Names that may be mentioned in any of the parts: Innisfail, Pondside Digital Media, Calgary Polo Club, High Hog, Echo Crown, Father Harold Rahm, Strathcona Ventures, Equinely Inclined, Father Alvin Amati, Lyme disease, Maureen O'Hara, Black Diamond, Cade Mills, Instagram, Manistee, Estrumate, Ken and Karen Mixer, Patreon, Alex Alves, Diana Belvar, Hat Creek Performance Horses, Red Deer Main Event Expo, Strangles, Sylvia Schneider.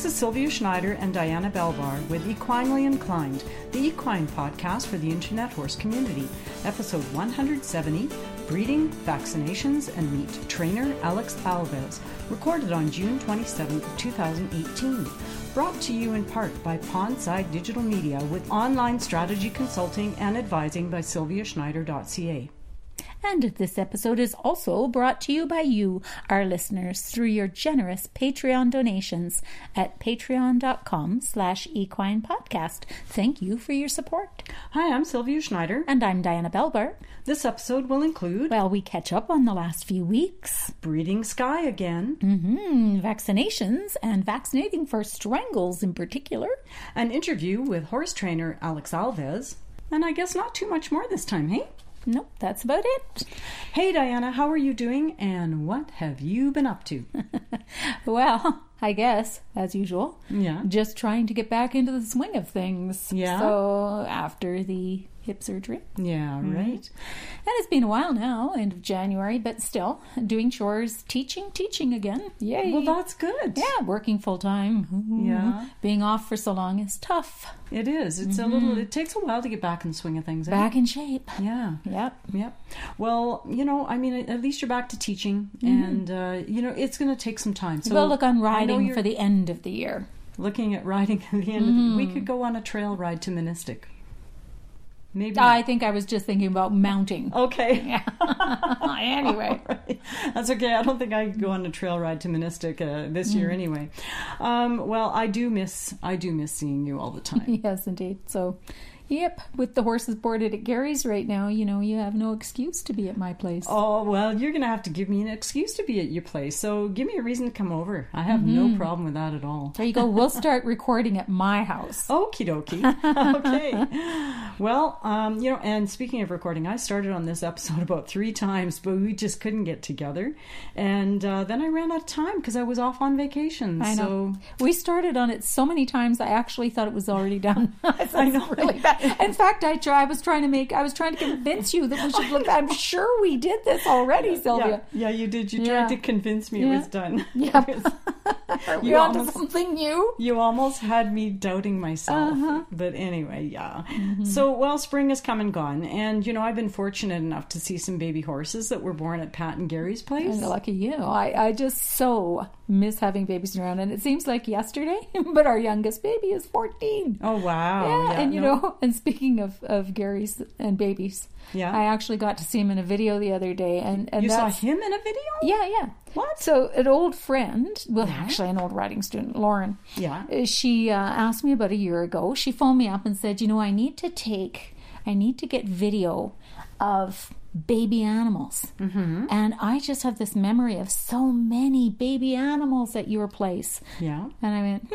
This is Sylvia Schneider and Diana Belvar with Equinely Inclined, the equine podcast for the internet horse community. Episode 170, Breeding, Vaccinations, and Meet Trainer Alex Alves, recorded on June 27, 2018. Brought to you in part by Pondside Digital Media with online strategy consulting and advising by sylviaschneider.ca. And this episode is also brought to you by you, our listeners, through your generous Patreon donations at patreon.com/equinepodcast. Thank you for your support. Hi, I'm Sylvia Schneider. And I'm Diana Belvar. This episode will include... Well, we catch up on the last few weeks. Breeding Sky again. Vaccinations and vaccinating for strangles in particular. An interview with horse trainer Alex Alves. And I guess not too much more this time, hey? Nope, that's about it. Hey, Diana, how are you doing and what have you been up to? Well, I guess, as usual, just trying to get back into the swing of things. Yeah. So, after the hip surgery. Yeah, right. And it's been a while now, end of January, but still, doing chores, teaching again. Yay. Well, that's good. Yeah, working full-time. Yeah. Being off for so long is tough. It is. It's a little, it takes a while to get back in the swing of things. Back in shape. Yeah. Yep. Well, you know, I mean, at least you're back to teaching, and, you know, it's going to take some time. So we'll look on riding for the end of the year. Looking at riding at the end of the year. We could go on a trail ride to Manistee. Maybe. I think I was just thinking about mounting. Okay. Yeah. Anyway. Right. That's okay. I don't think I could go on a trail ride to Manistee this year anyway. Well, I do miss seeing you all the time. Yes, indeed. So, yep, with the horses boarded at Gary's right now, you know, you have no excuse to be at my place. Oh, well, you're going to have to give me an excuse to be at your place. So give me a reason to come over. I have no problem with that at all. There you go. We'll start recording at my house. Okie dokie. Okay. Well, you know, and speaking of recording, I started on this episode about 3 times, but we just couldn't get together. And then I ran out of time because I was off on vacation. I know. So... We started on it so many times, I actually thought it was already done. I know. Really bad. In fact, I was trying to convince you that we should look. I'm sure we did this already, Sylvia. Yeah, you did. You tried to convince me it was done. Yeah. You onto something new? You almost had me doubting myself. But anyway, yeah. So, well, spring has come and gone. And, you know, I've been fortunate enough to see some baby horses that were born at Pat and Gary's place. And lucky you. I just so miss having babies around. And it seems like yesterday, but our youngest baby is 14. Oh, wow. Yeah, and, you know... And speaking of Gary's and babies, I actually got to see him in a video the other day. And you saw him in a video? Yeah. What? So an old friend, actually an old riding student, Lauren, she asked me about a year ago. She phoned me up and said, you know, I need to get video of baby animals. And I just have this memory of so many baby animals at your place. Yeah. And I went,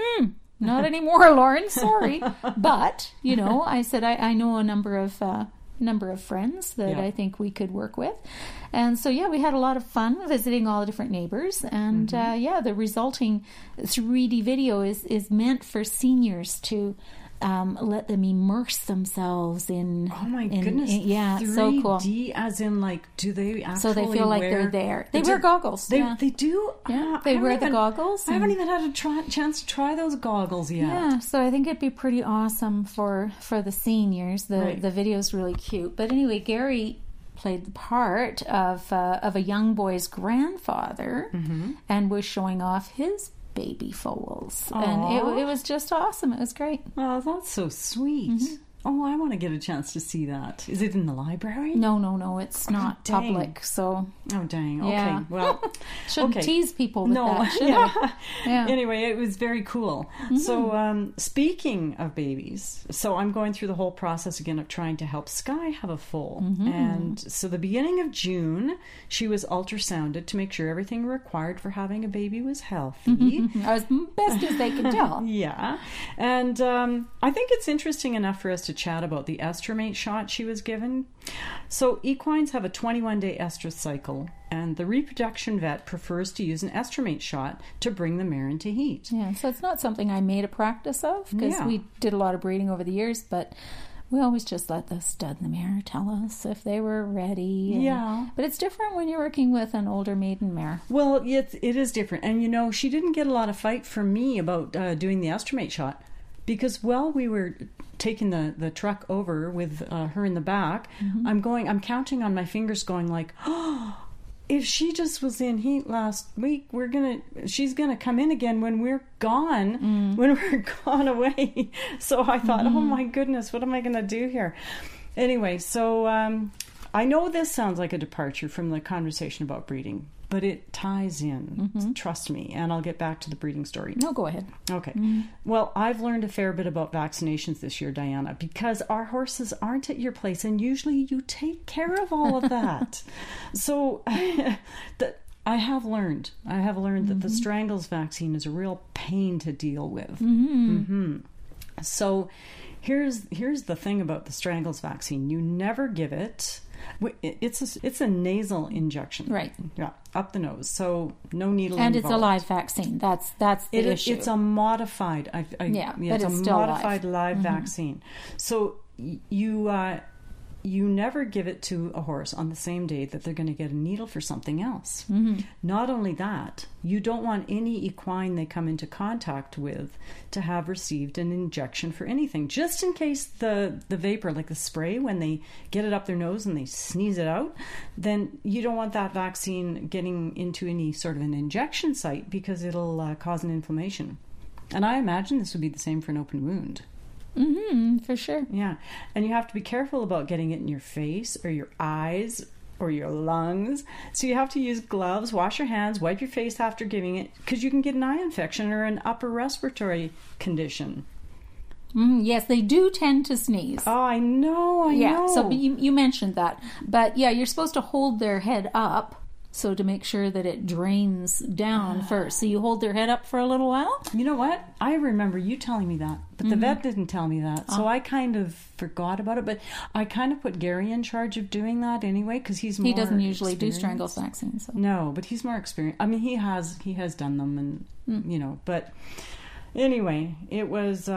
not anymore, Lauren, sorry. But, you know, I said, I know a number of friends that I think we could work with. And so, yeah, we had a lot of fun visiting all the different neighbors. And, the resulting 3D video is meant for seniors to... let them immerse themselves in. Oh my goodness! Yeah, 3D, so cool. 3D, as in, like, do they actually? So they feel like they're there. They wear goggles. They do. Yeah, they wear the goggles. I haven't even had a chance to try those goggles yet. Yeah, so I think it'd be pretty awesome for the seniors. The video's really cute. But anyway, Gary played the part of a young boy's grandfather and was showing off his baby foals. And it was just awesome. It was great. Oh, that's so sweet. Oh, I want to get a chance to see that. Is it in the library? No, it's not public. So. Oh, dang. Yeah. Okay, well. Shouldn't tease people with that, should I? Yeah. Anyway, it was very cool. So, speaking of babies, so I'm going through the whole process again of trying to help Sky have a foal. And so the beginning of June, she was ultrasounded to make sure everything required for having a baby was healthy. As best as they could tell. Yeah. And I think it's interesting enough for us to chat about the Estrumate shot she was given. So equines have a 21-day estrus cycle, and the reproduction vet prefers to use an Estrumate shot to bring the mare into heat. Yeah, so it's not something I made a practice of because we did a lot of breeding over the years, but we always just let the stud in the mare tell us if they were ready. Yeah. But it's different when you're working with an older maiden mare. Well, it is different. And, you know, she didn't get a lot of fight from me about doing the Estrumate shot. Because while we were taking the truck over with her in the back, mm-hmm. I'm counting on my fingers going like, oh, if she just was in heat last week, she's gonna come in again when we're gone, when we're gone away. So I thought, oh my goodness, what am I gonna do here? Anyway, so I know this sounds like a departure from the conversation about breeding, but it ties in, trust me, and I'll get back to the breeding story. No, go ahead. Okay. Well, I've learned a fair bit about vaccinations this year, Diana, because our horses aren't at your place, and usually you take care of all of that. So I have learned that the Strangles vaccine is a real pain to deal with. So here's the thing about the Strangles vaccine. You never give it. It's a nasal injection, right? Yeah, up the nose, so no needle involved. And it's a live vaccine. That's the issue. It's a modified. It's still modified live vaccine. So you never give it to a horse on the same day that they're going to get a needle for something else. Not only that, you don't want any equine they come into contact with to have received an injection for anything, just in case the vapor, like the spray, when they get it up their nose and they sneeze it out, then you don't want that vaccine getting into any sort of an injection site, because it'll cause an inflammation. And I imagine this would be the same for an open wound. For sure. Yeah. And you have to be careful about getting it in your face or your eyes or your lungs. So you have to use gloves, wash your hands, wipe your face after giving it, because you can get an eye infection or an upper respiratory condition. Yes, they do tend to sneeze. Oh, I know. So you mentioned that. But yeah, you're supposed to hold their head up. So to make sure that it drains down first. So you hold their head up for a little while? You know what? I remember you telling me that, but the vet didn't tell me that. So I kind of forgot about it, but I kind of put Gary in charge of doing that anyway, because he doesn't usually do Strangles vaccines. So. No, but he's more experienced. I mean, he has done them, and you know, but anyway, it was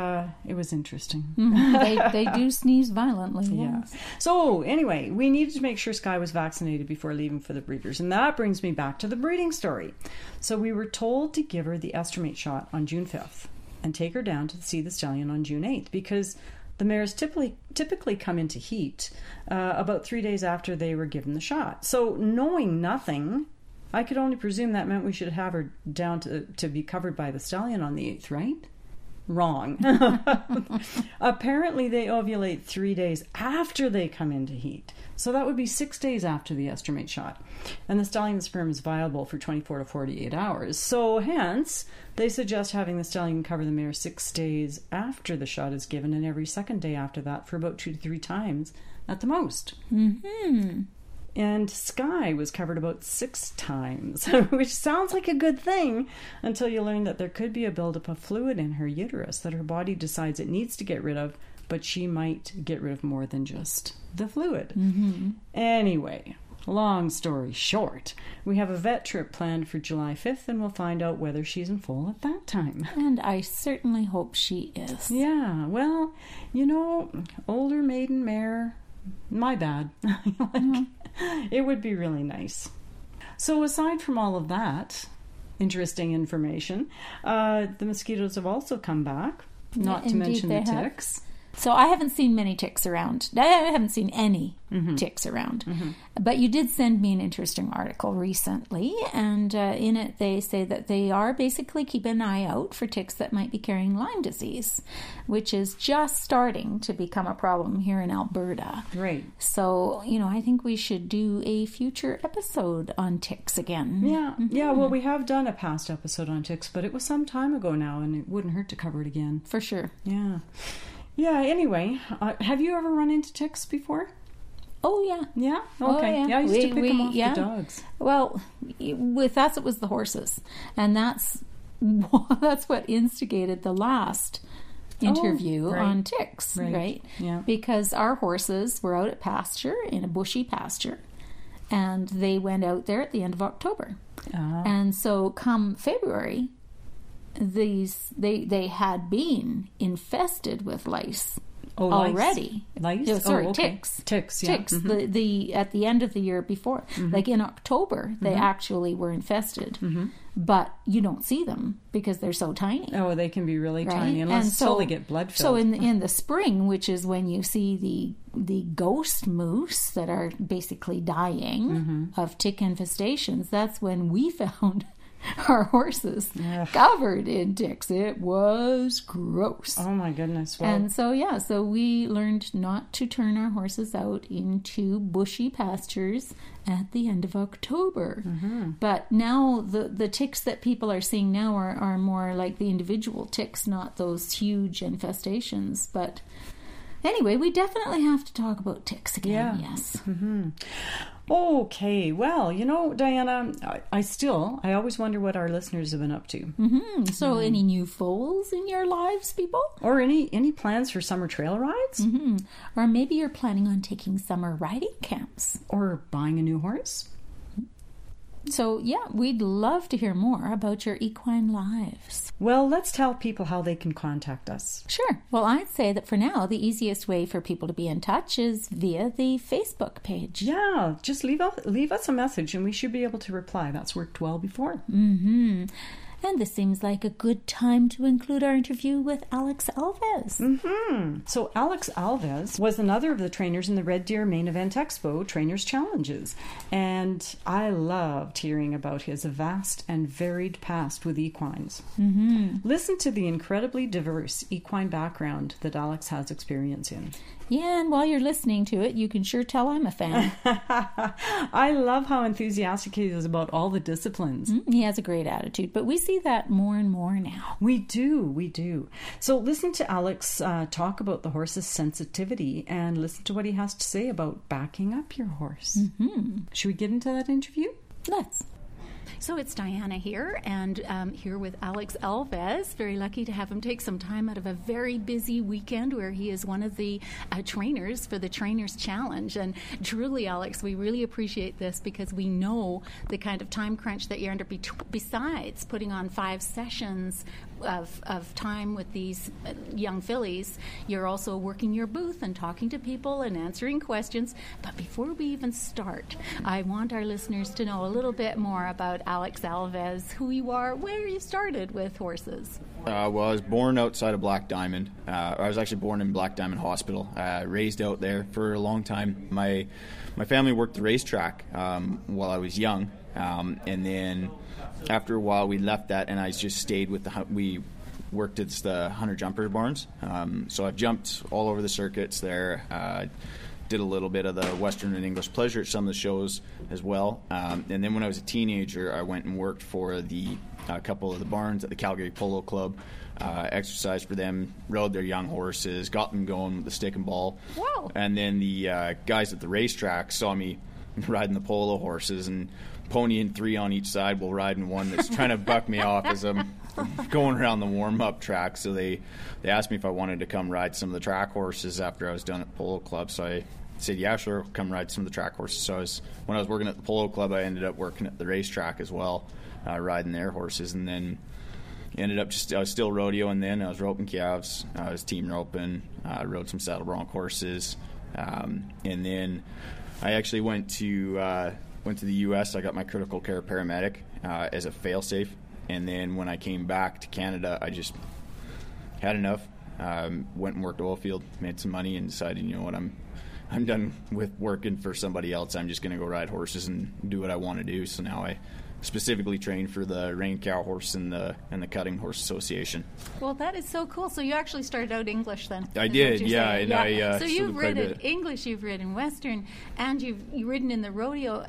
interesting. They do sneeze violently. Yes. Yeah. So anyway, we needed to make sure Skye was vaccinated before leaving for the breeders, and that brings me back to the breeding story. So we were told to give her the Estrumate shot on June 5th and take her down to see the stallion on June 8th, because the mares typically come into heat about 3 days after they were given the shot. So knowing nothing, I could only presume that meant we should have her down to be covered by the stallion on the 8th, right? Wrong. Apparently they ovulate 3 days after they come into heat. So that would be 6 days after the Estrumate shot. And the stallion sperm is viable for 24 to 48 hours. So hence, they suggest having the stallion cover the mare 6 days after the shot is given, and every second day after that for about 2 to 3 times at the most. And Skye was covered about 6 times, which sounds like a good thing until you learn that there could be a buildup of fluid in her uterus that her body decides it needs to get rid of, but she might get rid of more than just the fluid. Anyway, long story short, we have a vet trip planned for July 5th, and we'll find out whether she's in foal at that time. And I certainly hope she is. Yeah, well, you know, older maiden mare, my bad. It would be really nice. So aside from all of that interesting information, the mosquitoes have also come back, not to mention the ticks. So I haven't seen many ticks around. I haven't seen any ticks around. But you did send me an interesting article recently, and in it they say that they are basically keeping an eye out for ticks that might be carrying Lyme disease, which is just starting to become a problem here in Alberta. Right. So, you know, I think we should do a future episode on ticks again. Yeah. Yeah, well, we have done a past episode on ticks, but it was some time ago now, and it wouldn't hurt to cover it again. For sure. Yeah. Yeah, anyway, have you ever run into ticks before? Oh, yeah. Yeah? Okay. Oh, yeah. I used to pick them off the dogs. Well, with us, it was the horses. And that's what instigated the last interview on ticks, right? Yeah. Because our horses were out at pasture, in a bushy pasture, and they went out there at the end of October. And so come February, they had been infested with lice. already. Lice? No, sorry, ticks. Ticks, yeah. Ticks, mm-hmm. the at the end of the year before. Mm-hmm. Like in October, they mm-hmm. actually were infested. Mm-hmm. But you don't see them because they're so tiny. Oh, they can be really tiny until they get blood filled. So in the spring, which is when you see the ghost moose that are basically dying mm-hmm. of tick infestations, that's when we found our horses covered in ticks. It was gross. Oh my goodness. Well, and so we learned not to turn our horses out into bushy pastures at the end of October. Mm-hmm. But now the ticks that people are seeing now are more like the individual ticks, not those huge infestations. But anyway, we definitely have to talk about ticks again. Yeah. Yes. Mm-hmm. Okay, well, you know, Diana, I always wonder what our listeners have been up to. Mm-hmm. So any new foals in your lives, people? Or any plans for summer trail rides? Mm-hmm. Or maybe you're planning on taking summer riding camps. Or buying a new horse. So, yeah, we'd love to hear more about your equine lives. Well, let's tell people how they can contact us. Sure. Well, I'd say that for now, the easiest way for people to be in touch is via the Facebook page. Yeah, just leave us a message and we should be able to reply. That's worked well before. Mm-hmm. And this seems like a good time to include our interview with Alex Alves. Mm-hmm. So Alex Alves was another of the trainers in the Red Deer Main Event Expo Trainers Challenges. And I loved hearing about his vast and varied past with equines. Mm-hmm. Listen to the incredibly diverse equine background that Alex has experience in. Yeah, and while you're listening to it, you can sure tell I'm a fan. I love how enthusiastic he is about all the disciplines. Mm-hmm. He has a great attitude, but we see that more and more now. We do. So listen to Alex talk about the horse's sensitivity and listen to what he has to say about backing up your horse. Mm-hmm. Should we get into that interview? Let's. So it's Diana here, and here with Alex Alves. Very lucky to have him take some time out of a very busy weekend where he is one of the trainers for the Trainers Challenge. And truly, Alex, we really appreciate this because we know the kind of time crunch that you're under besides putting on 5 sessions of time with these young fillies. You're also working your booth and talking to people and answering questions. But before we even start, I want our listeners to know a little bit more about Alex Alves, who you are, where you started with horses. Well, I was born outside of Black Diamond. I was actually born in Black Diamond Hospital, raised out there for a long time. My family worked the racetrack while I was young, and then after a while we left that, and I just stayed with we worked at the hunter jumper barns. So I've jumped all over the circuits there. Did a little bit of the Western and English pleasure at some of the shows as well. And then when I was a teenager, I went and worked for a couple of the barns at the Calgary Polo Club, exercised for them, rode their young horses, got them going with the stick and ball. Wow. And then the guys at the racetrack saw me riding the polo horses, and ponying 3 on each side while riding one that's trying to buck me off as I'm going around the warm-up track. So they asked me if I wanted to come ride some of the track horses after I was done at Polo Club. So I said, yeah, sure, I'll come ride some of the track horses. So when I was working at the Polo Club, I ended up working at the racetrack as well, riding their horses. And then ended up I was still rodeoing then. I was roping calves. I was team roping. I rode some saddle bronc horses. And then I actually went to the U.S. I got my critical care paramedic as a fail-safe. And then when I came back to Canada, I just had enough. Went and worked oil field, made some money, and decided, you know what, I'm done with working for somebody else. I'm just going to go ride horses and do what I want to do. So now I specifically trained for the Rain Cow Horse and the Cutting Horse Association. Well, that is so cool. So you actually started out English then? I did, yeah. And yeah. So you've ridden English, you've ridden Western, and you've ridden in the rodeo.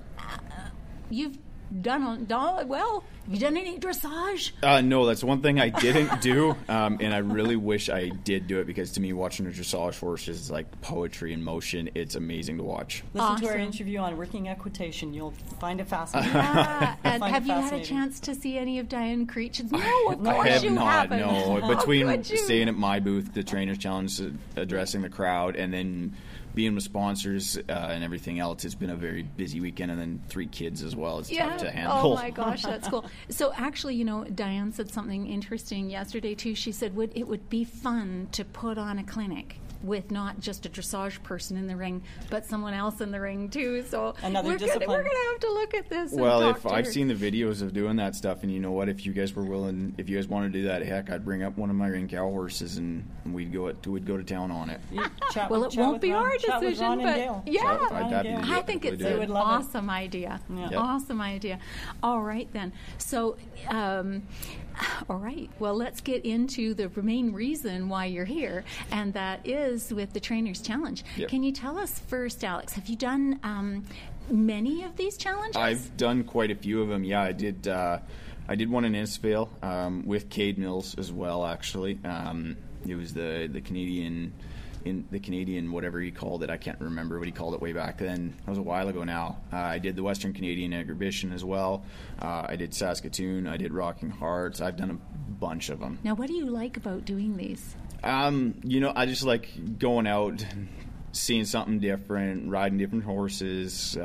You've done well. Have you done any dressage? No, that's one thing I didn't do, and I really wish I did do it, because to me, watching a dressage horse is like poetry in motion. It's amazing to watch. Listen to our interview on working equitation. You'll find it fascinating. And have you had a chance to see any of Diane Creech's? No, of course I have not. No, between staying at my booth, the Trainers Challenge, addressing the crowd, and then being with sponsors and everything else, it's been a very busy weekend, and then 3 kids as well. It's tough to handle. Oh my gosh, that's cool. So actually, you know, Diane said something interesting yesterday too. She said it would be fun to put on a clinic. with not just a dressage person in the ring, but someone else in the ring too. So we're going to have to look at this. Well, if I've seen the videos of doing that stuff, and you know what, if you guys were willing, if you guys want to do that, heck, I'd bring up one of my ring cow horses and we'd go to town on it. Well, it won't be our decision, but yeah, I think it's an awesome idea. Awesome idea. All right then. So, all right. Well, let's get into the main reason why you're here, and that is with the Trainer's Challenge. Yep. Can you tell us first, Alex, have you done many of these challenges? I've done quite a few of them, yeah. I did one in Innisfail with Cade Mills as well, actually. It was the Canadian whatever he called it. I can't remember what he called it way back then. That was a while ago now. I did the Western Canadian Exhibition as well. I did Saskatoon. I did Rocking Hearts. I've done a bunch of them. Now, what do you like about doing these? I just like going out, seeing something different, riding different horses,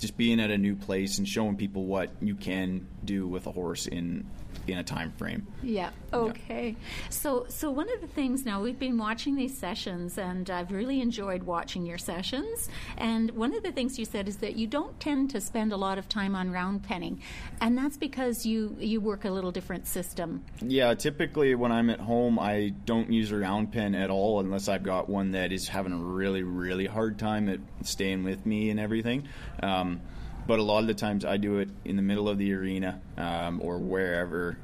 just being at a new place and showing people what you can do with a horse in a time frame. Yeah. Okay. Yeah. So one of the things now, we've been watching these sessions, and I've really enjoyed watching your sessions. And one of the things you said is that you don't tend to spend a lot of time on round penning, and that's because you work a little different system. Yeah. Typically, when I'm at home, I don't use a round pen at all unless I've got one that is having a really, really hard time at staying with me and everything. But a lot of the times I do it in the middle of the arena or wherever,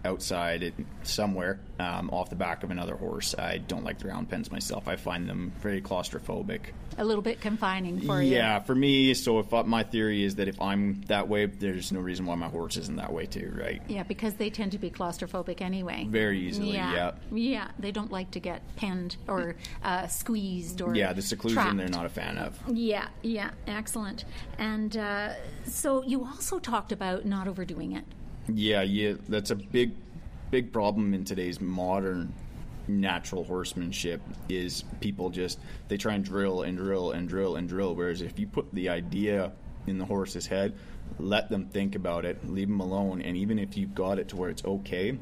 somewhere, off the back of another horse. I don't like the round pens myself. I find them very claustrophobic. A little bit confining for you. Yeah, for me. So my theory is that if I'm that way, there's no reason why my horse isn't that way too, right? Yeah, because they tend to be claustrophobic anyway. Very easily, yeah. Yeah, they don't like to get penned or squeezed or yeah, the seclusion trapped. They're not a fan of. Yeah, excellent. And so you also talked about not overdoing it. Yeah, that's a big problem in today's modern natural horsemanship is people just, they try and drill and drill and drill and drill, whereas if you put the idea in the horse's head, let them think about it, leave them alone, and even if you've got it to where it's okay,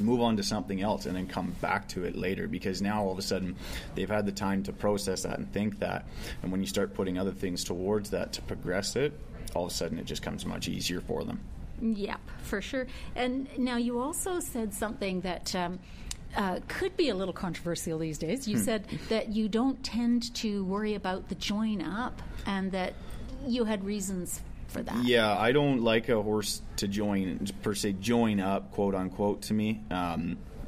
move on to something else and then come back to it later, because now all of a sudden they've had the time to process that and think that, and when you start putting other things towards that to progress it, all of a sudden it just comes much easier for them. Yep, for sure. And now you also said something that could be a little controversial these days. You said that you don't tend to worry about the join up and that you had reasons for that. Yeah, I don't like a horse to join up, quote unquote, to me.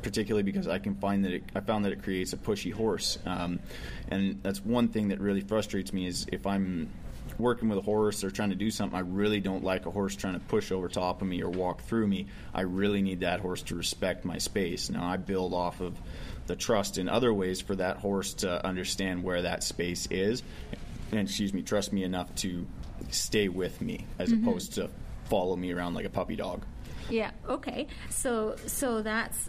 Particularly because I found that it creates a pushy horse. And that's one thing that really frustrates me is if I'm working with a horse or trying to do something, I really don't like a horse trying to push over top of me or walk through me. I really need that horse to respect my space. Now, I build off of the trust in other ways for that horse to understand where that space is and, trust me enough to stay with me as opposed to follow me around like a puppy dog. Yeah. Okay. So that's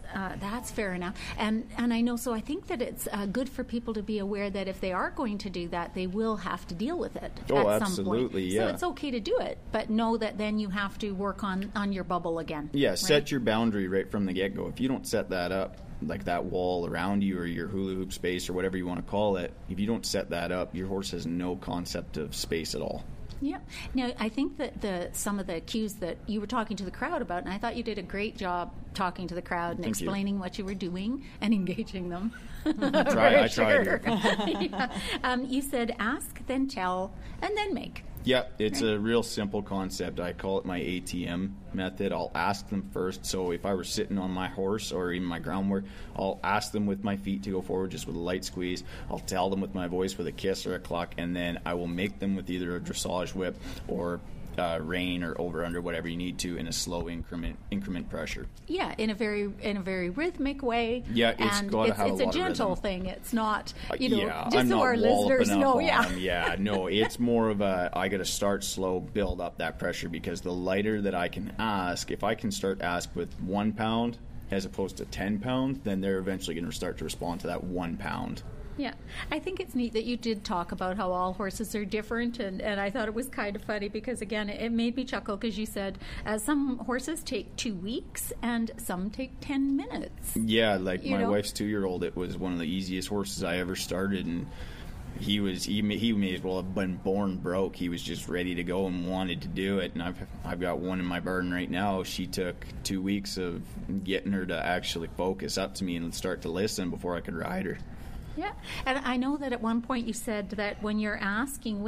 fair enough. And I know. So I think that it's good for people to be aware that if they are going to do that, they will have to deal with it. Oh, at absolutely. Some point. Yeah. So it's okay to do it, but know that then you have to work on your bubble again. Yeah. Right? Set your boundary right from the get go. If you don't set that up, like that wall around you or your hula hoop space or whatever you want to call it, if you don't set that up, your horse has no concept of space at all. Yeah. Now, I think that some of the cues that you were talking to the crowd about, and I thought you did a great job talking to the crowd and explaining what you were doing and engaging them. I tried. Yeah. You said ask, then tell, and then make. Yeah, it's a real simple concept. I call it my ATM method. I'll ask them first. So if I were sitting on my horse or even my groundwork, I'll ask them with my feet to go forward just with a light squeeze. I'll tell them with my voice with a kiss or a cluck, and then I will make them with either a dressage whip or rein or over under, whatever you need to, in a slow increment pressure. Yeah, in a very rhythmic way. Yeah, it's a gentle thing. It's not just I'm so our listeners know. It's more of a I got to start slow, build up that pressure, because the lighter that I can ask, if I can start ask with 1 pound as opposed to 10 pounds, then they're eventually going to start to respond to that 1 pound. Yeah. I think it's neat that you did talk about how all horses are different, and I thought it was kind of funny because, again, it made me chuckle because you said some horses take 2 weeks and some take 10 minutes. Yeah, like my wife's 2-year-old, it was one of the easiest horses I ever started, and he may as well have been born broke. He was just ready to go and wanted to do it, and I've got one in my barn right now. She took 2 weeks of getting her to actually focus up to me and start to listen before I could ride her. Yeah, and I know that at one point you said that when you are asking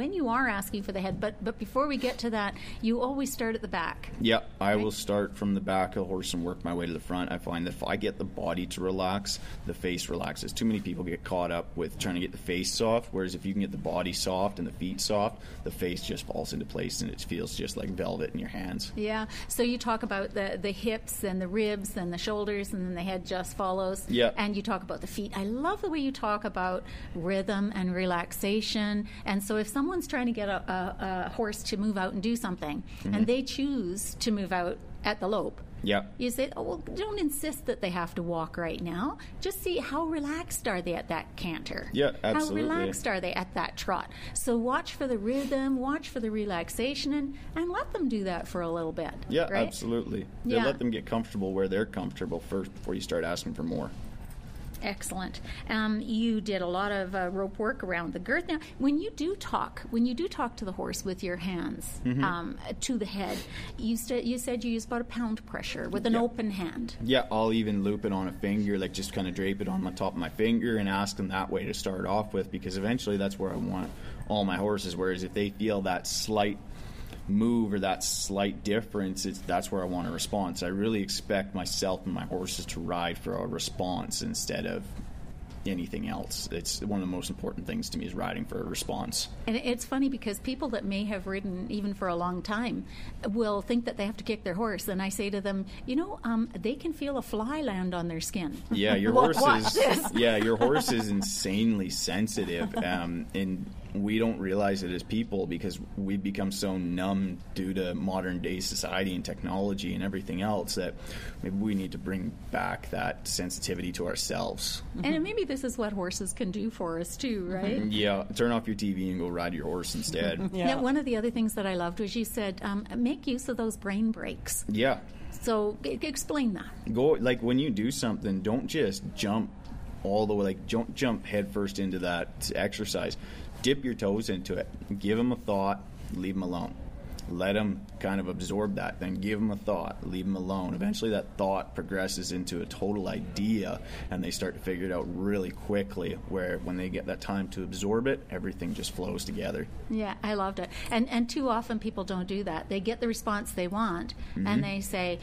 for the head, but before we get to that, you always start at the back. Yeah, I will start from the back of the horse and work my way to the front. I find that if I get the body to relax, the face relaxes. Too many people get caught up with trying to get the face soft, whereas if you can get the body soft and the feet soft, the face just falls into place and it feels just like velvet in your hands. Yeah, so you talk about the hips and the ribs and the shoulders, and then the head just follows. Yeah. And you talk about the feet. I love the way you talk about rhythm and relaxation, and so if someone's trying to get a horse to move out and do something, mm-hmm. and they choose to move out at the lope, yeah, you say, oh well, don't insist that they have to walk right now, just see how relaxed are they at that canter, yeah, absolutely. How relaxed are they at that trot. So watch for the rhythm, watch for the relaxation, and let them do that for a little bit. Yeah, right? Absolutely. Yeah. Let them get comfortable where they're comfortable first before you start asking for more. Excellent. You did a lot of rope work around the girth. Now, when you do talk to the horse with your hands, mm-hmm. To the head, you said you use about a pound pressure with an open hand. Yeah, I'll even loop it on a finger, like just kind of drape it on the top of my finger and ask them that way to start off with, because eventually that's where I want all my horses. Whereas if they feel that slight move or that slight difference, that's where I want a response. I really expect myself and my horses to ride for a response instead of anything else. It's one of the most important things to me is riding for a response. And it's funny because people that may have ridden even for a long time will think that they have to kick their horse, and I say to them, they can feel a fly land on their skin. Yeah, your horse is insanely sensitive, and we don't realize it as people because we've become so numb due to modern day society and technology and everything else that maybe we need to bring back that sensitivity to ourselves. Mm-hmm. And maybe this is what horses can do for us too, right? Yeah, turn off your TV and go ride your horse instead. Yeah. Now, one of the other things that I loved was you said make use of those brain breaks. Yeah. So explain that. Go, like when you do something, don't just jump all the way, like don't jump headfirst into that exercise. Dip your toes into it, give them a thought, leave them alone. Let them kind of absorb that, then give them a thought, leave them alone. Eventually that thought progresses into a total idea and they start to figure it out really quickly, where when they get that time to absorb it, everything just flows together. Yeah, I loved it. And too often people don't do that. They get the response they want, mm-hmm. and they say,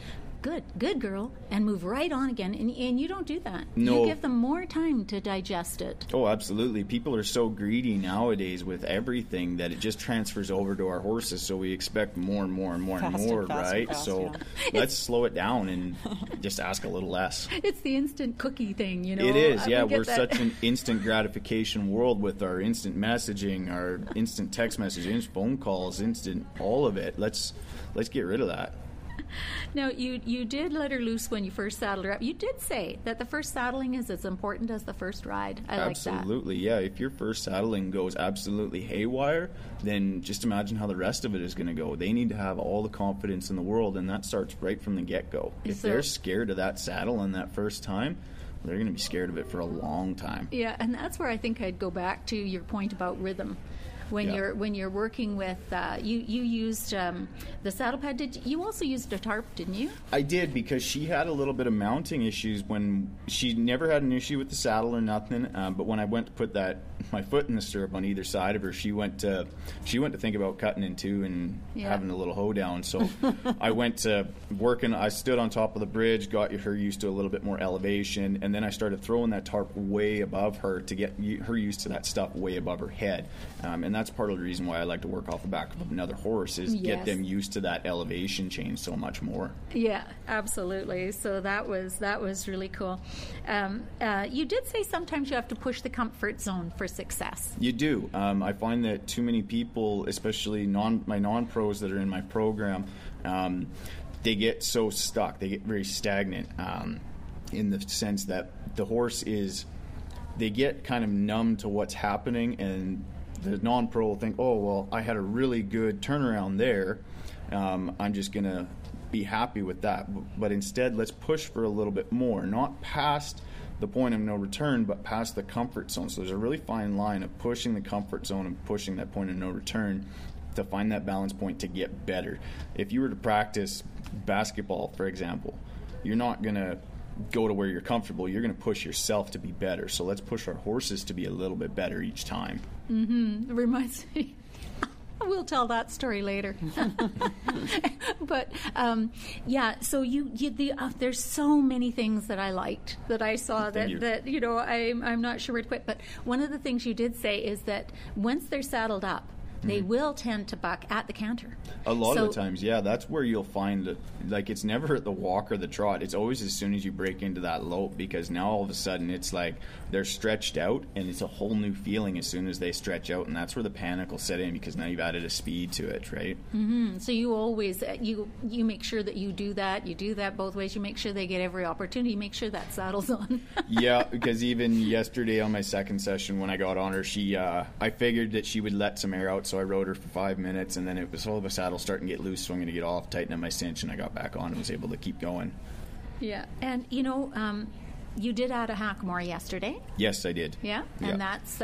good girl, and move right on again, and you don't do that. No. You give them more time to digest it. Oh, absolutely. People are so greedy nowadays with everything that it just transfers over to our horses, so we expect more and more and more faster, and more, faster, right? Faster, so let's slow it down and just ask a little less. It's the instant cookie thing, It is, yeah. We're such an instant gratification world with our instant messaging, our instant text messages, phone calls, instant all of it. Let's get rid of that. Now, you did let her loose when you first saddled her up. You did say that the first saddling is as important as the first ride. I like that. Absolutely, yeah. If your first saddling goes absolutely haywire, then just imagine how the rest of it is going to go. They need to have all the confidence in the world, and that starts right from the get-go. If they're scared of that saddle in that first time, they're going to be scared of it for a long time. Yeah, and that's where I think I'd go back to your point about rhythm. When you're working with you used the saddle pad. You also used a tarp, didn't you? I did, because she had a little bit of mounting issues. When she never had an issue with the saddle or nothing, but when I went to put my foot in the stirrup on either side of her, she went to think about cutting in two and having a little hoedown. So I went to working. I stood on top of the bridge, got her used to a little bit more elevation, and then I started throwing that tarp way above her to get her used to that stuff way above her head, and that's part of the reason why I like to work off the back of another horse is get them used to that elevation change so much more. Yeah, absolutely. So that was really cool. You did say sometimes you have to push the comfort zone for success. You do. I find that too many people, especially my non-pros that are in my program, they get so stuck. They get very stagnant in the sense that the horse is they get kind of numb to what's happening, and the non-pro will think, oh, well, I had a really good turnaround there. I'm just going to be happy with that. But instead, let's push for a little bit more, not past the point of no return, but past the comfort zone. So there's a really fine line of pushing the comfort zone and pushing that point of no return to find that balance point to get better. If you were to practice basketball, for example, you're not going to go to where you're comfortable. You're going to push yourself to be better. So let's push our horses to be a little bit better each time. Mm-hmm. It reminds me. We'll tell that story later. But, yeah, so there's so many things that I liked that I saw that you know, I'm not sure where to quit. But one of the things you did say is that once they're saddled up, they will tend to buck at the canter. A lot of the times, yeah. That's where you'll find that, like, it's never at the walk or the trot. It's always as soon as you break into that lope, because now all of a sudden it's like they're stretched out, and it's a whole new feeling as soon as they stretch out, and that's where the panic will set in, because now you've added a speed to it, right? Mm-hmm. So you always, you make sure that you do that. You do that both ways. You make sure they get every opportunity. You make sure that saddle's on. Yeah, because even yesterday on my second session when I got on her, she, I figured that she would let some air out. So I rode her for 5 minutes, and then it was all of a saddle starting to get loose, so I'm going to get off, tighten up my cinch, and I got back on and was able to keep going. Yeah, and you know, you did add a hackmore yesterday. Yes, I did. Yeah, and that's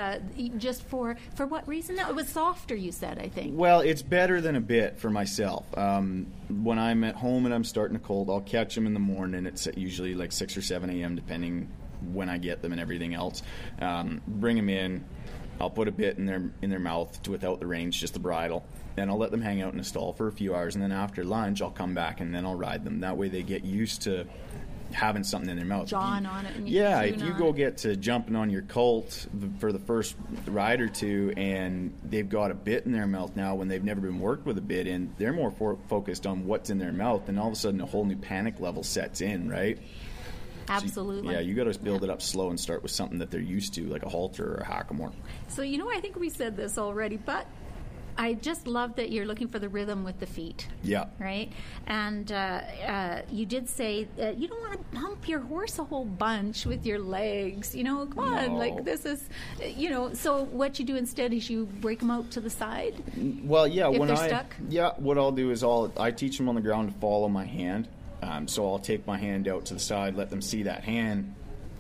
just for what reason? It was softer, you said, I think. Well, it's better than a bit for myself. When I'm at home and I'm starting to cold, I'll catch them in the morning. It's usually like 6 or 7 a.m., depending when I get them and everything else. Bring them in. I'll put a bit in their mouth without the reins, just the bridle. Then I'll let them hang out in a stall for a few hours, and then after lunch I'll come back and then I'll ride them. That way they get used to having something in their mouth. Jawing on it. Yeah, if you go get to jumping on your colt for the first ride or two, and they've got a bit in their mouth now when they've never been worked with a bit in, they're more focused on what's in their mouth, and all of a sudden a whole new panic level sets in, right? Absolutely. So you got to build it up slow and start with something that they're used to, like a halter or a hackamore. So, you know, I think we said this already, but I just love that you're looking for the rhythm with the feet. Yeah. Right? And you did say that you don't want to bump your horse a whole bunch with your legs. You know, come on. No. Like, this is, you know. So what you do instead is you break them out to the side. Well, yeah. If they're stuck. Yeah, what I'll do is I teach them on the ground to follow my hand. So I'll take my hand out to the side, let them see that hand,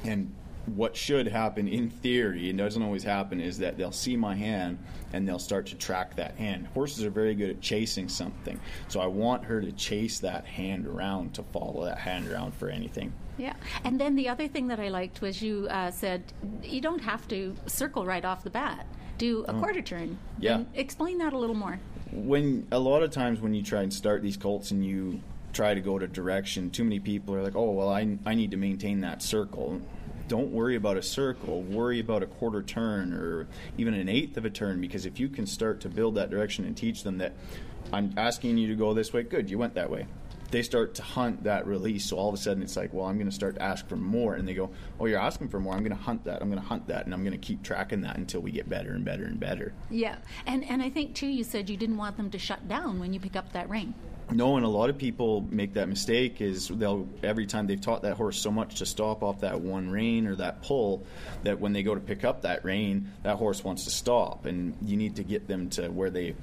and what should happen in theory, and doesn't always happen, is that they'll see my hand and they'll start to track that hand. Horses are very good at chasing something, so I want her to chase that hand around, to follow that hand around for anything. Yeah, and then the other thing that I liked was you said you don't have to circle right off the bat. Do a quarter turn. Yeah. And explain that a little more. When a lot of times when you try and start these colts and you try to go to direction, too many people are like, oh, well, I need to maintain that circle. Don't worry about a circle. Worry about a quarter turn or even an eighth of a turn, because if you can start to build that direction and teach them that I'm asking you to go this way, good, you went that way. They start to hunt that release, so all of a sudden it's like, well, I'm going to start to ask for more, and they go, oh, you're asking for more, I'm going to hunt that, and I'm going to keep tracking that until we get better and better and better. Yeah, and I think, too, you said you didn't want them to shut down when you pick up that rein. No, and a lot of people make that mistake is every time they've taught that horse so much to stop off that one rein or that pull, that when they go to pick up that rein, that horse wants to stop, and you need to get them to where they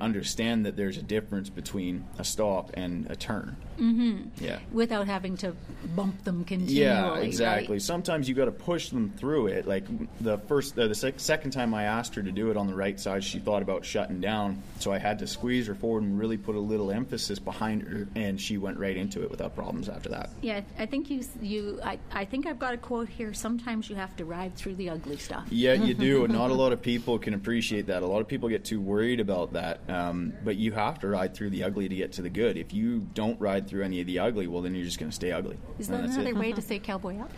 understand that there's a difference between a stop and a turn. Mm-hmm. Yeah. Without having to bump them continually. Yeah, exactly. Right? Sometimes you got to push them through it. Like the second time I asked her to do it on the right side, she thought about shutting down, so I had to squeeze her forward and really put a little emphasis behind her, and she went right into it without problems after that. Yeah, I think I think I've got a quote here. Sometimes you have to ride through the ugly stuff. Yeah, you do, and not a lot of people can appreciate that. A lot of people get too worried about that. But you have to ride through the ugly to get to the good. If you don't ride through any of the ugly, well, then you're just going to stay ugly. Is that another way to say cowboy up?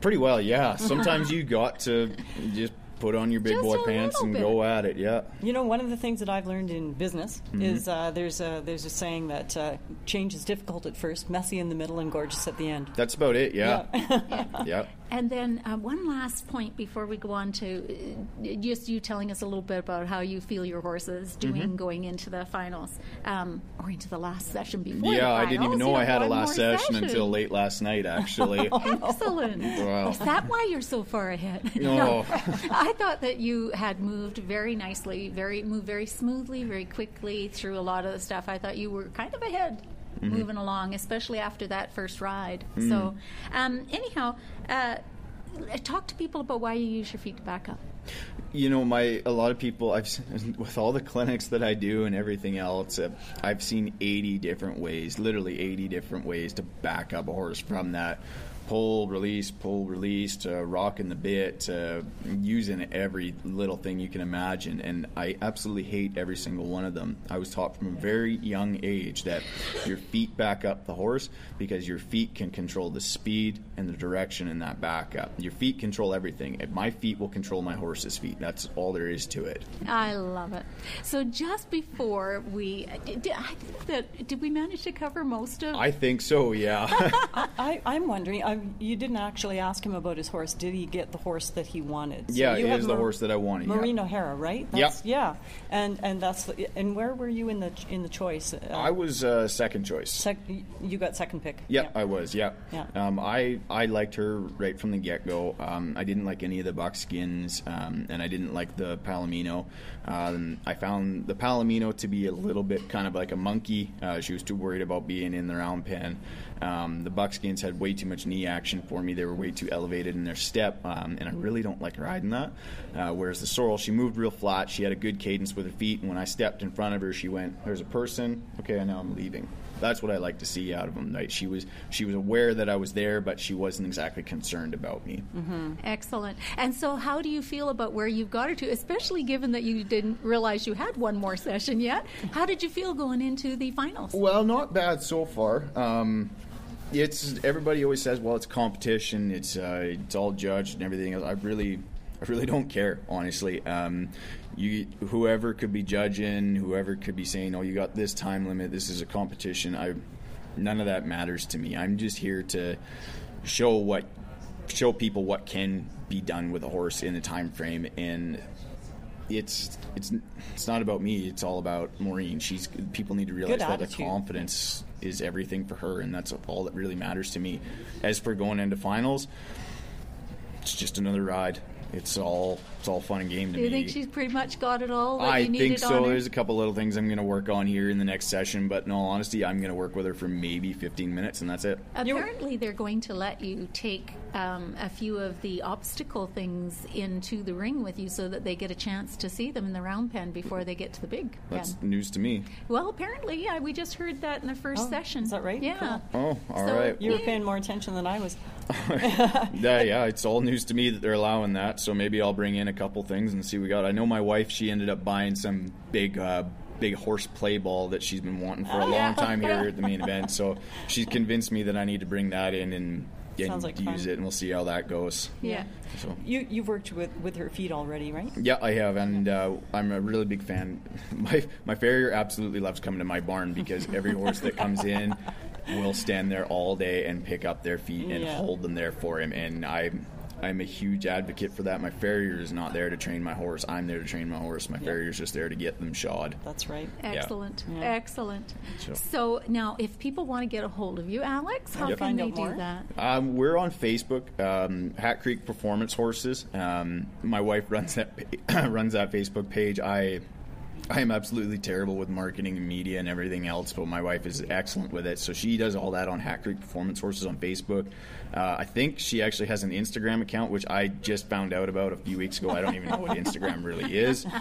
Pretty well, yeah. Sometimes you got to just put on your big just boy pants and go at it, yeah. You know, one of the things that I've learned in business is there's a saying that change is difficult at first, messy in the middle, and gorgeous at the end. That's about it, yeah. Yeah. And then one last point before we go on to just you telling us a little bit about how you feel your horse is doing going into the finals, or into the last session before the finals. I didn't even know I had a last session until late last night, actually. Excellent. Wow. Is that why you're so far ahead? No. I thought that you had moved very nicely, moved very smoothly, very quickly through a lot of the stuff. I thought you were kind of ahead. Mm-hmm. Moving along, especially after that first ride. Mm-hmm. So anyhow, talk to people about why you use your feet to back up. You know, a lot of people, with all the clinics that I do and everything else, I've seen 80 different ways, literally 80 different ways to back up a horse, from that pull, release, to rocking the bit, to using every little thing you can imagine. And I absolutely hate every single one of them. I was taught from a very young age that your feet back up the horse because your feet can control the speed and the direction in that backup. Your feet control everything. My feet will control my horse's feet. That's all there is to it. I love it. So just before we... Did we manage to cover most of... I think so, yeah. I'm wondering... you didn't actually ask him about his horse. Did he get the horse that he wanted? So yeah, it is the horse that I wanted. Maureen O'Hara, right? Yeah. And where were you in the choice? I was second choice. You got second pick. Yeah. I was. Yeah. I liked her right from the get go. I didn't like any of the buckskins, and I didn't like the Palomino. I found the Palomino to be a little bit kind of like a monkey. She was too worried about being in the round pen. The buckskins had way too much knee action for me. They were way too elevated in their step, and I really don't like riding that. Whereas the sorrel, she moved real flat. She had a good cadence with her feet, and when I stepped in front of her, she went, "There's a person. Okay, now I'm leaving." That's what I like to see out of them. Right? She was aware that I was there, but she wasn't exactly concerned about me. Mm-hmm. Excellent. And so how do you feel about where you've got her to, especially given that you didn't realize you had one more session yet? How did you feel going into the finals? Well, not bad so far. Everybody always says, well, it's competition, it's all judged and everything else. I really don't care, honestly. Whoever could be judging, whoever could be saying, oh, you got this time limit, this is a competition, none of that matters to me. I'm just here to show people what can be done with a horse in a time frame, and it's not about me. It's all about Maureen. People need to realize that the confidence is everything for her, and that's all that really matters to me. As for going into finals, it's just another ride. It's all fun and game to me. Do you think she's pretty much got it all? I think so. There's a couple little things I'm going to work on here in the next session, but in all honesty, I'm going to work with her for maybe 15 minutes, and that's it. Apparently, they're going to let you take a few of the obstacle things into the ring with you so that they get a chance to see them in the round pen before they get to the big pen. That's news to me. Well, apparently, yeah, we just heard that in the first session. Is that right? Yeah. Cool. Oh, all right. You were paying more attention than I was. Yeah, it's all news to me that they're allowing that. So maybe I'll bring in a couple things and see what we got. I know my wife, she ended up buying some big horse play ball that she's been wanting for a long time here at the main event. So she's convinced me that I need to bring that in and use it, and we'll see how that goes. Yeah. So you've worked with her feet already, right? Yeah, I have, and I'm a really big fan. My farrier absolutely loves coming to my barn because every horse that comes in will stand there all day and pick up their feet and hold them there for him, and I'm a huge advocate for that. My farrier is not there to train my horse. I'm there to train my horse. My farrier is just there to get them shod. That's right. Excellent. Yeah. Excellent. So now, if people want to get a hold of you, Alex, how can they do that? We're on Facebook, Hat Creek Performance Horses. My wife runs that runs that Facebook page. I am absolutely terrible with marketing and media and everything else, but my wife is excellent with it. So she does all that on Hat Creek Performance Horses on Facebook. I think she actually has an Instagram account, which I just found out about a few weeks ago. I don't even know what Instagram really is. No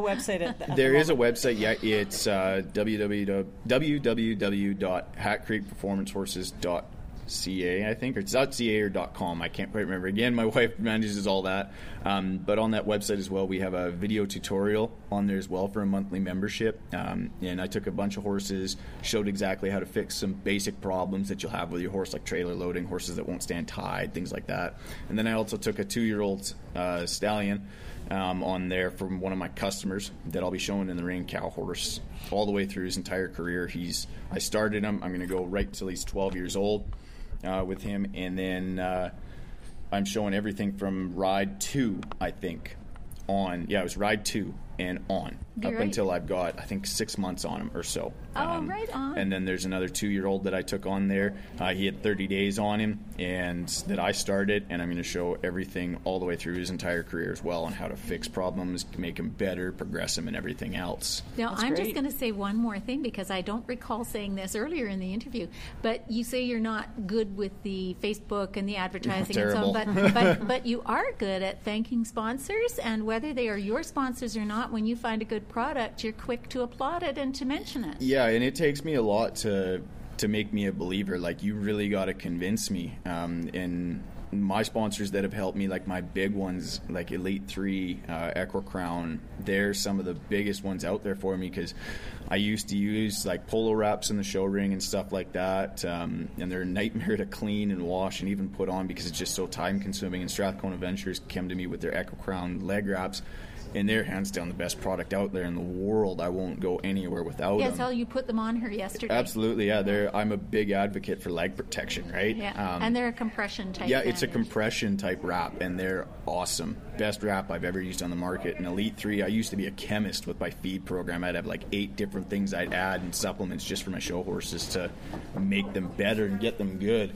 website at that. There is a website, yeah. It's www.hatcreekperformancehorses.com. .ca, I think, or it's .ca or .com. I can't quite remember. Again, my wife manages all that. But on that website as well, we have a video tutorial on there as well for a monthly membership. And I took a bunch of horses, showed exactly how to fix some basic problems that you'll have with your horse, like trailer loading, horses that won't stand tied, things like that. And then I also took a 2-year-old stallion on there from one of my customers that I'll be showing in the ring, cow horse, all the way through his entire career. I started him. I'm going to go right till he's 12 years old. With him, and then I'm showing everything from ride 2, I think, on. Yeah, it was ride 2 and on. You're up right. Until I've got, I think, 6 months on him or so. Oh, right on. And then there's another 2-year-old that I took on there. He had 30 days on him, and that I started, and I'm going to show everything all the way through his entire career as well on how to fix problems, make him better, progress him, and everything else. Now, that's I'm great. Just going to say one more thing, because I don't recall saying this earlier in the interview, but you say you're not good with the Facebook and the advertising and so on, but you are good at thanking sponsors, and whether they are your sponsors or not, when you find a good product, you're quick to applaud it and to mention it. Yeah, and it takes me a lot to make me a believer. Like, you really got to convince me. And my sponsors that have helped me, like my big ones, like Elite 3, Echo Crown, they're some of the biggest ones out there for me, because I used to use like polo wraps in the show ring and stuff like that, and they're a nightmare to clean and wash and even put on because it's just so time consuming. And Strathcona Ventures came to me with their Echo Crown leg wraps, and they're hands down the best product out there in the world. I won't go anywhere without them. That's how you put them on her yesterday. Absolutely, yeah. I'm a big advocate for leg protection, right? Yeah, and they're a compression type. Yeah, it's a compression type wrap, and they're awesome. Best wrap I've ever used on the market. And Elite 3, I used to be a chemist with my feed program. I'd have like 8 different things I'd add and supplements just for my show horses to make them better and get them good.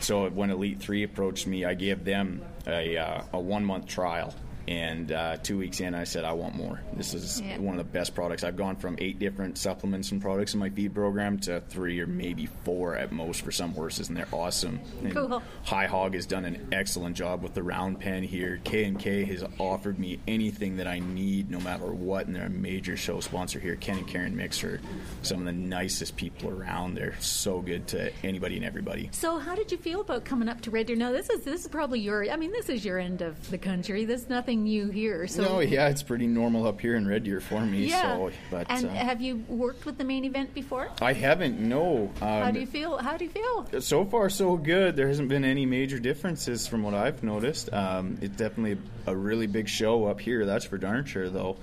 So when Elite 3 approached me, I gave them a 1-month trial. And 2 weeks in, I said, I want more. This is one of the best products. I've gone from 8 different supplements and products in my feed program to 3 or maybe 4 at most for some horses, and they're awesome. And cool. High Hog has done an excellent job with the round pen here. K&K has offered me anything that I need, no matter what, and they're a major show sponsor here. Ken and Karen Mixer, some of the nicest people around. They're so good to anybody and everybody. So how did you feel about coming up to Red Deer? Now, this is probably your, I mean, this is your end of the country. There's nothing new here. So. No, yeah, it's pretty normal up here in Red Deer for me. Yeah. So, but, and have you worked with the main event before? I haven't, no. How do you feel? So far, so good. There hasn't been any major differences from what I've noticed. It's definitely a really big show up here, that's for darn sure, though.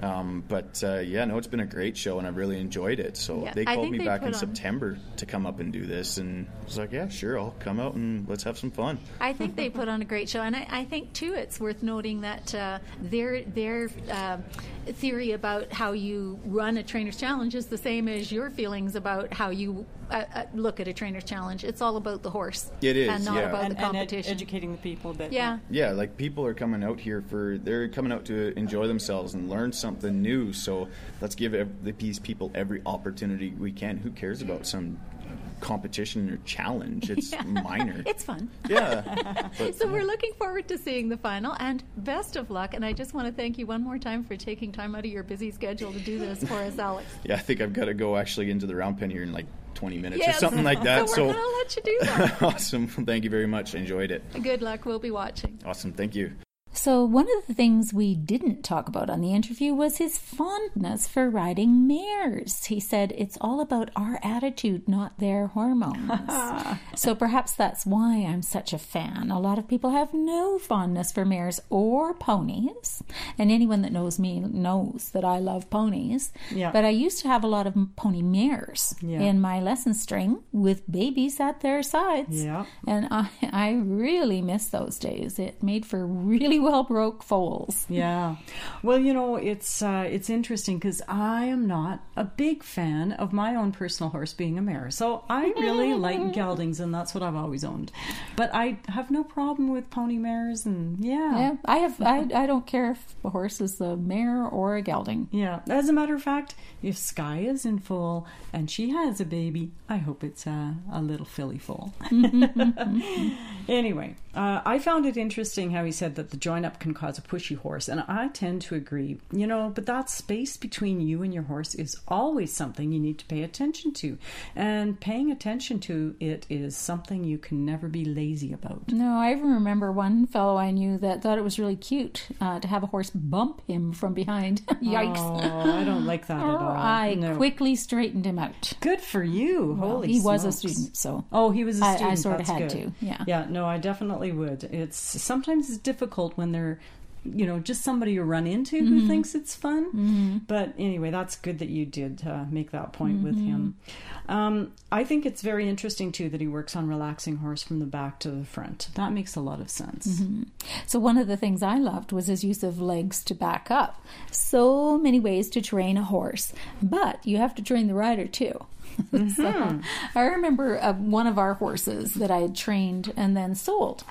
It's been a great show, and I've really enjoyed it. So they called me back in September to come up and do this, and I was like, yeah, sure, I'll come out and let's have some fun. I think they put on a great show, and I think, too, it's worth noting that their theory about how you run a trainer's challenge is the same as your feelings about how you look at a trainer's challenge. It's all about the horse. It is, and not about the competition. And educating the people. That, yeah, like people are coming out here they're coming out to enjoy themselves and learn something new, so let's give these people every opportunity we can. Who cares about some competition or challenge? It's minor. It's fun. Yeah. So we're looking forward to seeing the final, and best of luck. And I just want to thank you one more time for taking time out of your busy schedule to do this for us, Alex. Yeah, I think I've got to go actually into the round pen here in like 20 minutes or something like that. So we're going to let you do that. Awesome. Thank you very much. Enjoyed it. Good luck. We'll be watching. Awesome. Thank you. So one of the things we didn't talk about on the interview was his fondness for riding mares. He said it's all about our attitude, not their hormones. So perhaps that's why I'm such a fan. A lot of people have no fondness for mares or ponies. And anyone that knows me knows that I love ponies. Yeah. But I used to have a lot of pony mares in my lesson string with babies at their sides. Yeah. And I really miss those days. It made for really well broke foals. Yeah. Well, you know, it's interesting because I am not a big fan of my own personal horse being a mare. So I really like geldings, and that's what I've always owned. But I have no problem with pony mares, and I don't care if a horse is a mare or a gelding. Yeah. As a matter of fact, if Sky is in foal and she has a baby, I hope it's a little filly foal. Anyway, I found it interesting how he said that the join-up can cause a pushy horse, and I tend to agree, you know, but that space between you and your horse is always something you need to pay attention to, and paying attention to it is something you can never be lazy about. No, I remember one fellow I knew that thought it was really cute to have a horse bump him from behind. Yikes. Oh, I don't like that at all. I quickly straightened him out. Good for you. Well, holy he smokes. Was a student, so. Oh, he was a student. I sort of had good. To. Yeah. Yeah, no, I definitely would. It's sometimes difficult when they're you know, just somebody you run into who thinks it's fun. But anyway, that's good that you did make that point with him. I think it's very interesting too that he works on relaxing horse from the back to the front. That makes a lot of sense. So one of the things I loved was his use of legs to back up. So many ways to train a horse, but you have to train the rider too. So, I remember one of our horses that I had trained and then sold,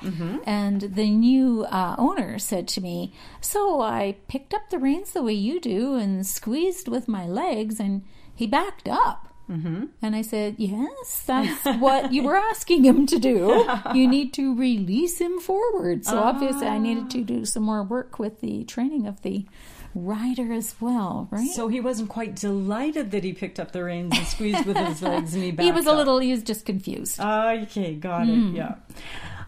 and the new owner said to me, "So I picked up the reins the way you do and squeezed with my legs, and he backed up." And I said, "Yes, that's what you were asking him to do. You need to release him forward." So obviously I needed to do some more work with the training of the rider as well, right? So he wasn't quite delighted that he picked up the reins and squeezed with his legs and he backed up. He was a little, he was just confused. Okay, got it, yeah.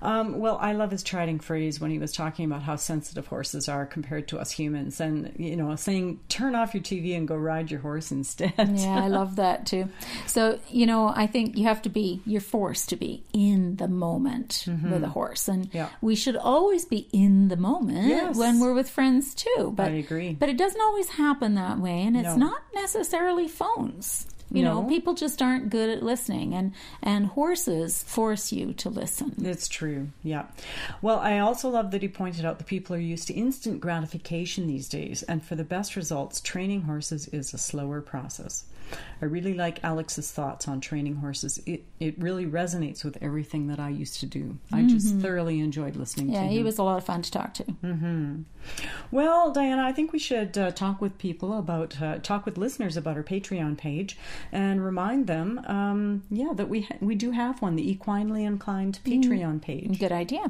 Well, I love his chiding phrase when he was talking about how sensitive horses are compared to us humans, and, you know, saying, turn off your TV and go ride your horse instead. Yeah, I love that too. So, you know, I think you have to be, you're forced to be in the moment with a horse, and we should always be in the moment when we're with friends too. But, I agree. But it doesn't always happen that way, and it's not necessarily phones. You know, people just aren't good at listening, and horses force you to listen. It's true, yeah. Well, I also love that he pointed out that people are used to instant gratification these days, and for the best results, training horses is a slower process. I really like Alex's thoughts on training horses. It really resonates with everything that I used to do. I just thoroughly enjoyed listening to him. Yeah, he was a lot of fun to talk to. Well, Diana, I think we should talk with listeners about our Patreon page and remind them, that we do have one, the Equinely Inclined Patreon page. Good idea.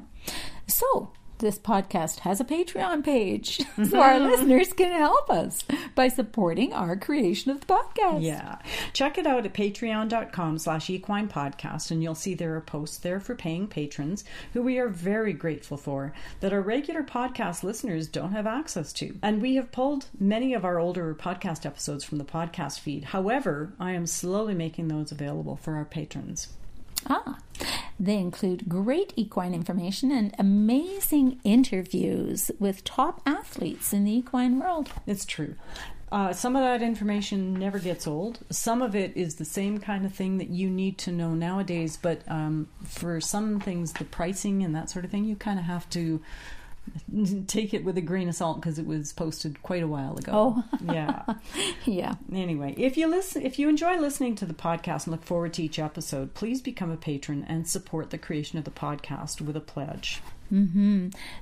So, this podcast has a Patreon page, so our listeners can help us by supporting our creation of the podcast. Yeah. Check it out at patreon.com/equinepodcast, and you'll see there are posts there for paying patrons, who we are very grateful for, that our regular podcast listeners don't have access to. And we have pulled many of our older podcast episodes from the podcast feed. However, I am slowly making those available for our patrons. They include great equine information and amazing interviews with top athletes in the equine world. It's true. Some of that information never gets old. Some of it is the same kind of thing that you need to know nowadays, but for some things, the pricing and that sort of thing, you kind of have to take it with a grain of salt because it was posted quite a while ago. Anyway, if you enjoy listening to the podcast and look forward to each episode, please become a patron and support the creation of the podcast with a pledge.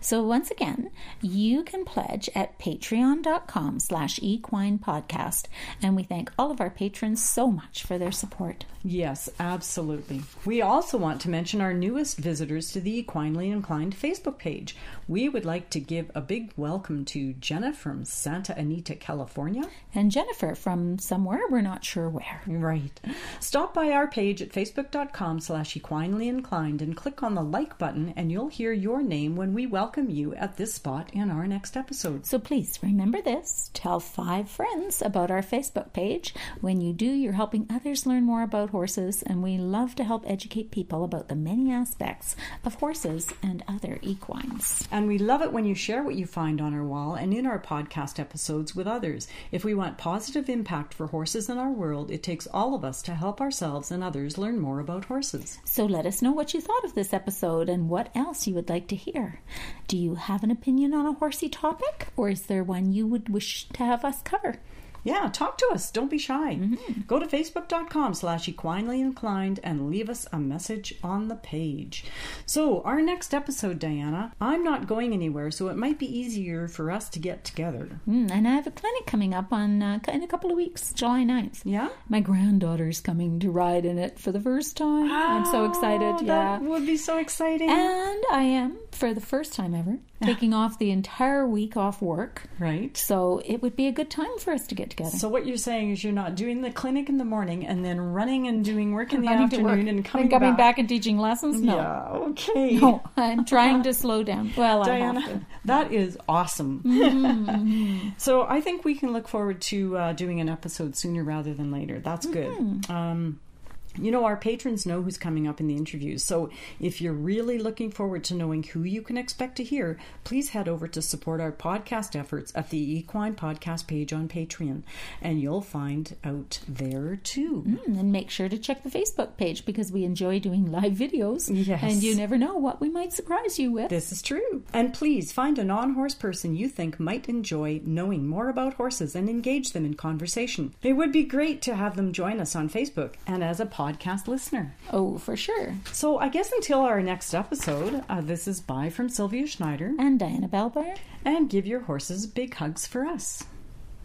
So once again, you can pledge at patreon.com/equinepodcast, and we thank all of our patrons so much for their support. Yes, absolutely. We also want to mention our newest visitors to the Equinely Inclined Facebook page. We would like to give a big welcome to Jenna from Santa Anita, California. And Jennifer from somewhere, we're not sure where. Right. Stop by our page at facebook.com/equinelyinclined and click on the like button, and you'll hear your name when we welcome you at this spot in our next episode. So please remember this. Tell 5 friends about our Facebook page. When you do, you're helping others learn more about horses, and we love to help educate people about the many aspects of horses and other equines. And we love it when you share what you find on our wall and in our podcast episodes with others. If we want positive impact for horses in our world, it takes all of us to help ourselves and others learn more about horses. So let us know what you thought of this episode and what else you would like to hear. Do you have an opinion on a horsey topic, or is there one you would wish to have us cover? Yeah, talk to us. Don't be shy. Go to facebook.com/equinelyinclined and leave us a message on the page. So our next episode, Diana, I'm not going anywhere, so it might be easier for us to get together. And I have a clinic coming up in a couple of weeks, July 9th. Yeah? My granddaughter's coming to ride in it for the first time. I'm so excited. That would be so exciting. And I am, for the first time ever, taking off the entire week off work. Right. So it would be a good time for us to get together. So what you're saying is you're not doing the clinic in the morning and then running and doing work in the afternoon and coming back and teaching lessons? No. Yeah, okay. No, I'm trying to slow down. Well, Diana, I have to. That is awesome. So I think we can look forward to doing an episode sooner rather than later. That's good. you know, our patrons know who's coming up in the interviews. So if you're really looking forward to knowing who you can expect to hear, please head over to support our podcast efforts at the Equine Podcast page on Patreon, and you'll find out there too. And make sure to check the Facebook page, because we enjoy doing live videos. Yes. And you never know what we might surprise you with. This is true. And please find a non-horse person you think might enjoy knowing more about horses and engage them in conversation. It would be great to have them join us on Facebook and as a podcast listener. Oh, for sure. So I guess until our next episode, this is bye from Sylvia Schneider and Diana Belvar. And give your horses big hugs for us.